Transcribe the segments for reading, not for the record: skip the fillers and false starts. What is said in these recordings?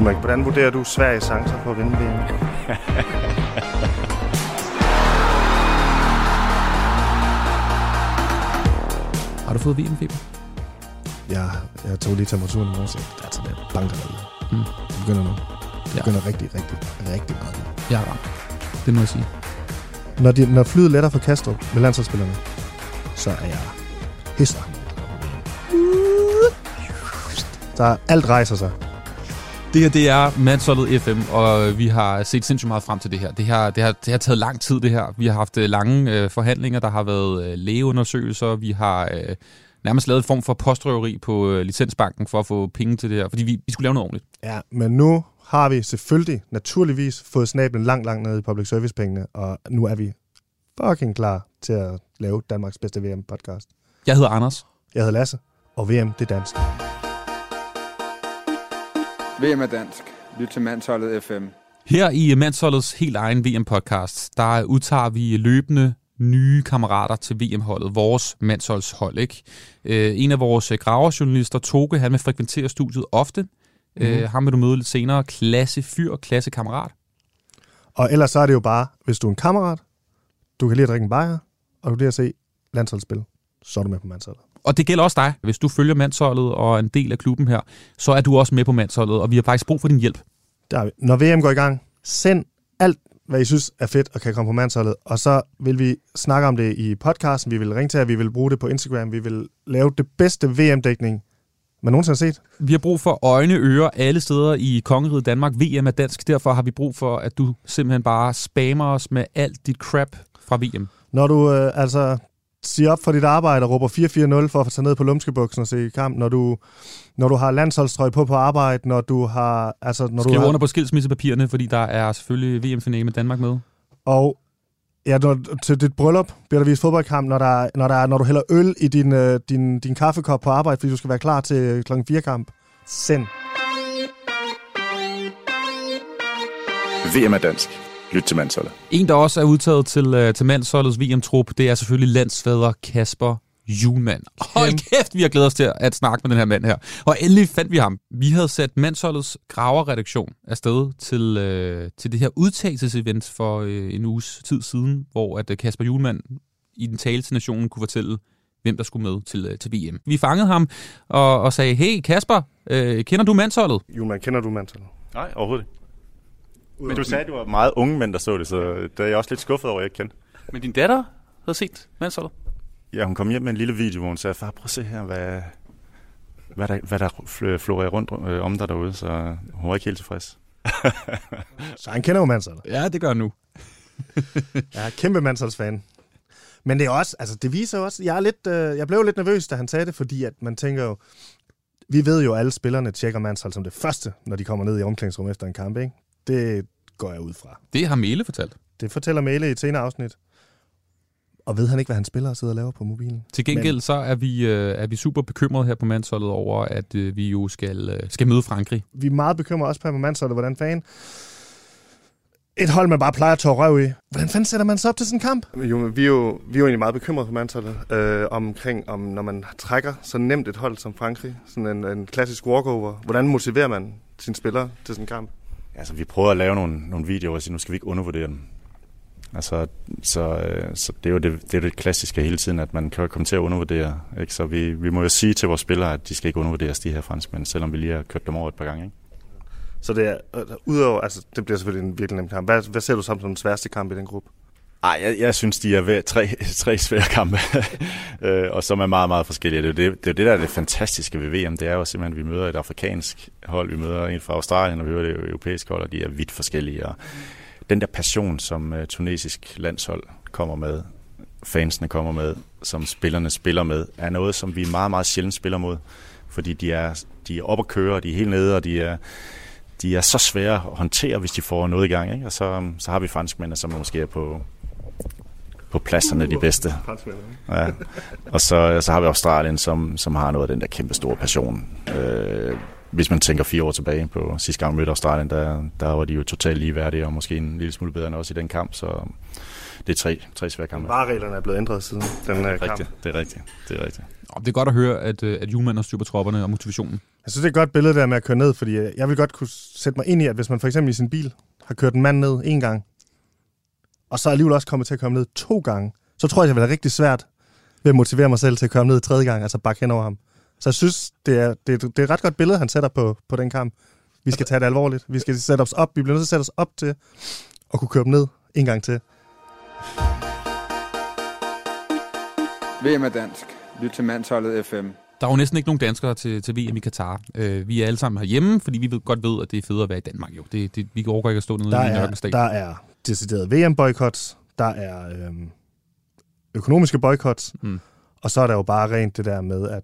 Hjulmand, hvordan vurderer du Sveriges chancer for at vinde VM? Har du fået VM-feber? Ja, jeg tog lige temperaturen i morges. Der er sådan et banker derude. Det begynder nu. Det begynder rigtig meget nu. Jeg er ramt. Det må jeg sige. Når flyet letter fra Kastrup med landsholdsspillerne, så er jeg hisser. Så alt rejser sig. Det her, det er Mandsholdet FM, og vi har set sindssygt meget frem til det her. Det har taget lang tid, det her. Vi har haft lange forhandlinger, der har været lægeundersøgelser. Vi har nærmest lavet en form for postrøveri på licensbanken for at få penge til det her, fordi vi skulle lave noget ordentligt. Ja, men nu har vi selvfølgelig, naturligvis, fået snablen langt ned i public service-pengene, og nu er vi fucking klar til at lave Danmarks bedste VM-podcast. Jeg hedder Anders. Jeg hedder Lasse, og VM, det er dansk. VM er dansk. Lyt til Mandsholdet FM. Her i Mandsholdets helt egen VM-podcast, der udtager vi løbende nye kammerater til VM-holdet, vores Mandsholdshold, ikke? En af vores graverjournalister, Toge, han vil frekventere studiet ofte. Ham vil du møde lidt senere. Klassefyr, klassekammerat. Og ellers så er det jo bare, hvis du er en kammerat, du kan lide at drikke en bajer, og du kan lide at se landsholdsspil, så er du med på Mandsholdet. Og det gælder også dig. Hvis du følger Mandsholdet og er en del af klubben her, så er du også med på Mandsholdet, og vi har faktisk brug for din hjælp. Der, når VM går i gang, send alt, hvad I synes er fedt og kan komme på Mandsholdet, og så vil vi snakke om det i podcasten, vi vil ringe til jer, vi vil bruge det på Instagram, vi vil lave det bedste VM-dækning, man nogensinde har set. Vi har brug for øjne, ører alle steder i Kongeriget Danmark. VM er dansk, derfor har vi brug for, at du simpelthen bare spammer os med alt dit crap fra VM. Når du siger op for dit arbejde og råber 4-4-0 for at tage ned på lumskebuksen og se kamp, når du har landsholdstrøje på arbejde, når du har... Skriver under på skilsmissepapirerne, fordi der er selvfølgelig VM-finale med Danmark med. Og ja, til dit bryllup bliver der vist fodboldkamp, når du hælder øl i din kaffekop på arbejde, fordi du skal være klar til klokken 4-kamp. Send. VM er dansk. Lyt til Mandsholdet. En, der også er udtaget til Mandsholdets VM-trup, det er selvfølgelig landsfader Kasper Hjulmand. Hold kæft, vi har glædet os til at snakke med den her mand her. Og endelig fandt vi ham. Vi havde sat Mandsholdets graverredaktion afsted til det her udtagelsesevent for en uges tid siden, hvor at Kasper Hjulmand i den tale til nationen kunne fortælle, hvem der skulle med til VM. Vi fangede ham og sagde, hey Kasper, kender du Mandsholdet? Hjulmand, kender du Mandsholdet? Nej, overhovedet ikke. Men du sagde, at du var meget unge mænd, der så det, så der er jeg også lidt skuffet over, at jeg ikke kendte. Men din datter havde set Mandsholdet? Ja, hun kom hjem med en lille video, hvor hun sagde, far, prøv at se her, hvad der florerer rundt om dig derude, så hun var ikke helt tilfreds. Så han kender jo Mandsholdet. Ja, det gør han nu. Jeg er kæmpe Mandsholdsfan. Men det er også, det viser også, jeg blev lidt nervøs, da han sagde det, fordi at man tænker jo, vi ved jo, alle spillerne tjekker Mandsholdet som det første, når de kommer ned i omklædningsrummet efter en kamp, ikke? Det går jeg ud fra. Det har Mæle fortalt. Det fortæller Mæle i et senere afsnit. Og ved han ikke, hvad han spiller og sidder og laver på mobilen? Til gengæld så er vi super bekymrede her på Mandsholdet over, at vi jo skal møde Frankrig. Vi er meget bekymrede også på Mandsholdet, hvordan fanden... Et hold, man bare plejer at tørre røv i. Hvordan fanden sætter man sig op til sådan en kamp? Vi er jo egentlig meget bekymrede på Mandsholdet omkring, når man trækker så nemt et hold som Frankrig, sådan en klassisk walkover. Hvordan motiverer man sine spillere til sådan en kamp? Altså, vi prøver at lave nogle videoer, og siger, nu skal vi ikke undervurdere dem. Så det er jo det klassiske hele tiden, at man kan komme til at undervurdere. Ikke? Så vi må jo sige til vores spillere, at de skal ikke undervurderes, de her franskmænd, selvom vi lige har kørt dem over et par gange. Ikke? Så det er, udover, det bliver selvfølgelig en virkelig nem kamp. Hvad ser du som den sværeste kamp i den gruppe? Ej, jeg synes, de er ved tre svære kampe, og som er meget, meget forskellige. Det er det, der er det fantastiske ved VM, det er jo simpelthen, at vi møder et afrikansk hold, vi møder en fra Australien, og vi møder det europæiske hold, og de er vidt forskellige. Og den der passion, som tunesisk landshold kommer med, fansene kommer med, som spillerne spiller med, er noget, som vi meget, meget sjældent spiller mod, fordi de er op at køre, og de er helt nede, og de er så svære at håndtere, hvis de får noget i gang, ikke? Og så har vi franskmændene, som måske er på pladserne de bedste. Ja. Og så har vi Australien, som har noget af den der kæmpe store passion. Hvis man tænker 4 år tilbage på sidste gang vi mødte Australien, der var de jo totalt ligeværdige, og måske en lille smule bedre end også i den kamp, så det er tre svære kampe. Varereglerne er blevet ændret siden den kamp. Det er rigtigt. Det er godt at høre, at Hjulmand har styr på tropperne og motivationen. Jeg synes, det er et godt billede der med at køre ned, fordi jeg vil godt kunne sætte mig ind i, at hvis man for eksempel i sin bil har kørt en mand ned en gang, og så alligevel også kommer til at komme ned 2 gange, så tror jeg, det vil være rigtig svært ved at motivere mig selv til at komme ned 3. gang, altså bakke hen over ham. Så jeg synes, det er et ret godt billede, han sætter på den kamp. Vi skal tage det alvorligt. Vi skal sætte os op. Vi bliver nødt til at sætte os op til at kunne køre dem ned en gang til. VM er dansk. Lyt til Mandsholdet FM. Der er jo næsten ikke nogen danskere til VM i Katar. Vi er alle sammen herhjemme, fordi vi godt ved, at det er federe at være i Danmark. Jo. Det, vi kan overgå ikke at stå nede i Nørkenstat. Der er decideret VM-boykots. Der er økonomiske boykots. Mm. Og så er der jo bare rent det der med, at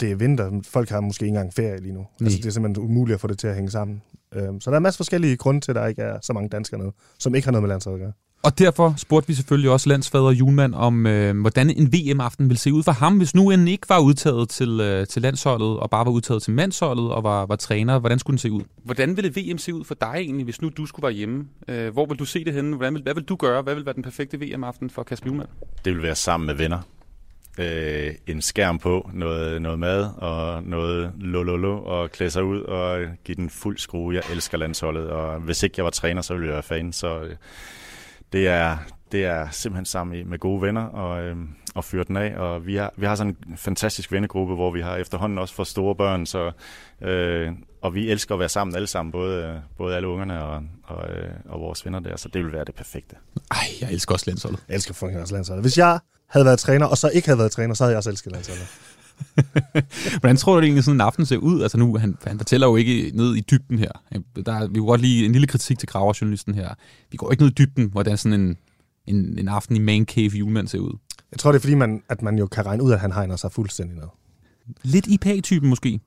det er vinter. Folk har måske ikke engang ferie lige nu. Altså, det er simpelthen umuligt at få det til at hænge sammen. Så der er masser af forskellige grunde til, at der ikke er så mange danskere nede, som ikke har noget med landsholdet at gøre. Og derfor spurgte vi selvfølgelig også landsfader Hjulmand om, hvordan en VM-aften ville se ud for ham, hvis nu han ikke var udtaget til landsholdet, og bare var udtaget til mandsholdet og var træner. Hvordan skulle den se ud? Hvordan ville VM se ud for dig egentlig, hvis nu du skulle være hjemme? Hvor ville du se det henne? Hvad ville du gøre? Hvad ville være den perfekte VM-aften for Kasper Hjulmand? Det ville være sammen med venner. En skærm på, noget mad og noget lololo og klæde sig ud og give den fuld skrue. Jeg elsker landsholdet, og hvis ikke jeg var træner, så ville jeg være fan. Så det er simpelthen sammen med gode venner og fyre den af. Og vi har sådan en fantastisk vennegruppe, hvor vi har efterhånden også for store børn. Så, og vi elsker at være sammen alle sammen, både alle ungerne og vores venner der. Så det ville være det perfekte. Ej, jeg elsker også landsholdet. Jeg elsker fucking også landsholdet. Hvis jeg havde været træner, og så ikke havde været træner, så havde jeg også elsket landsholdet. Hvordan tror du det egentlig sådan en aften ser ud? Altså nu, han fortæller jo ikke ned i dybden her. Vi kan godt lige en lille kritik til graverjournalisten her. Vi går ikke ned i dybden, hvordan sådan en aften i Man Cave Hjulmand ser ud. Jeg tror, det er fordi, at man jo kan regne ud, at han hegner sig fuldstændig ned. Lidt IPA-typen måske.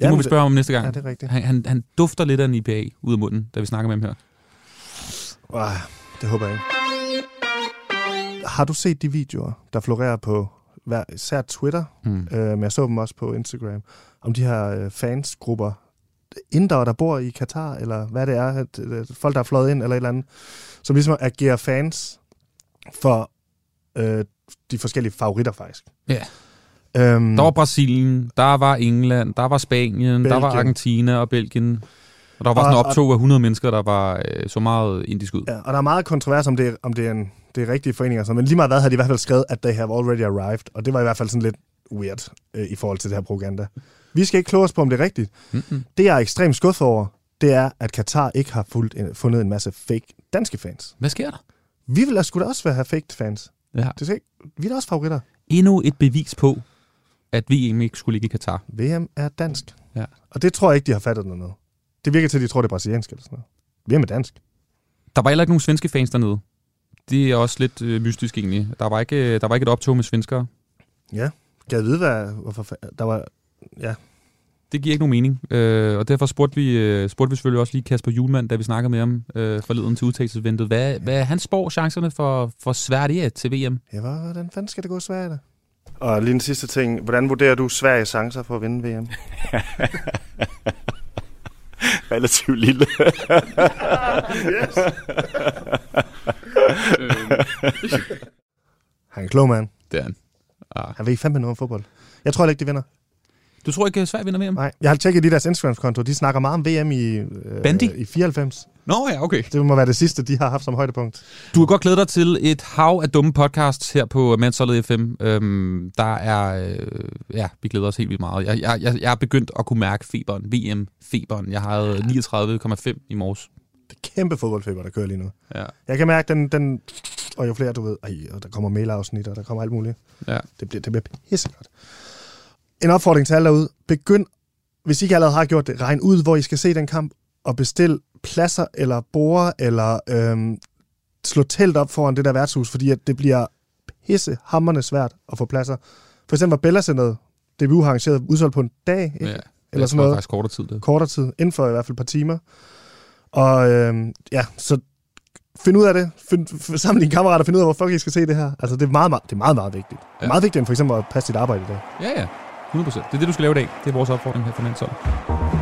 Det må vi spørge om næste gang. Ja, det er rigtigt. Han dufter lidt af en IPA ud af munden, da vi snakker med ham her. Det håber jeg ikke. Har du set de videoer, der florerer på især Twitter, men jeg så dem også på Instagram, om de her fansgrupper, indere, der bor i Katar, eller hvad det er, at folk, der er fløjet ind, eller et eller andet, som ligesom agerer fans for de forskellige favoritter, faktisk. Ja. Der var Brasilien, der var England, der var Spanien, Belgien. Der var Argentina og Belgien. Og der var sådan en optog af 100 mennesker, der var så meget indisk ud. Ja, og der er meget kontrovers om det er rigtige foreninger. Men lige meget hvad havde de i hvert fald skrevet, at they have already arrived. Og det var i hvert fald sådan lidt weird i forhold til det her propaganda. Vi skal ikke kloge os på, om det er rigtigt. Mm-hmm. Det, jeg er ekstremt skuffet over, det er, at Katar ikke har fundet en masse fake danske fans. Hvad sker der? Vi ville sgu da også have fake fans. Ja. Vi er da også favoritter. Endnu et bevis på, at VM ikke skulle ligge i Katar. VM er dansk. Ja. Og det tror jeg ikke, de har fattet noget. Det virker til, at de tror, det er brasiliansk eller sådan noget. Vi er med dansk. Der var heller ikke nogen svenske fans dernede. Det er også lidt mystisk egentlig. Der var ikke et optog med svenskere. Ja, kan jeg vide, hvorfor der var... Ja. Det giver ikke nogen mening. Og derfor spurgte vi selvfølgelig også lige Kasper Hjulmand, da vi snakkede med ham forleden til udtagelsesventet. Hvad han spår chancerne for Sverige til VM? Ja, hvordan fanden skal det gå Sverige da? Og lige den sidste ting. Hvordan vurderer du Sveriges chancer for at vinde VM? Relativt lille. Yes. Han er en klog mand. Det er han. Han ved fandme noget om fodbold. Jeg tror ikke, de vinder. Du tror ikke, Sverige vinder VM? Nej. Jeg har tjekket deres Instagram-konto. De snakker meget om VM i 94. Nå ja, okay. Det må være det sidste, de har haft som højdepunkt. Du kan godt glæde dig til et hav af dumme podcasts her på Mansholt FM. Der er... vi glæder os helt vildt meget. Jeg er begyndt at kunne mærke feberen. VM-feberen. Jeg havde 39,5 i morges. Det er kæmpe fodboldfeber, der kører lige nu. Ja. Jeg kan mærke den... Og jo flere, du ved... og der kommer mailafsnit, og der kommer alt muligt. Ja. Det bliver pissegodt. En opfordring til alle derude. Begynd, hvis I ikke allerede har gjort det, regn ud, hvor I skal se den kamp, og bestil pladser eller borde, eller slå telt op foran det der værtshus, fordi at det bliver pissehammerende svært at få pladser. For eksempel var Bellacenteret, det blev arrangeret udsolgt på en dag, ikke? Ja, eller sådan noget. Faktisk kortere tid. Det. Kortere tid, inden for i hvert fald et par timer. Og så find ud af det. Sammen dine kammerater, find ud af, hvor fuck I skal se det her. Altså, det er meget vigtigt. Ja. Meget vigtigt end for eksempel at passe dit arbejde i dag. Ja, 100%. Det er det, du skal lave i dag. Det er vores opfordring her fra Mansholt.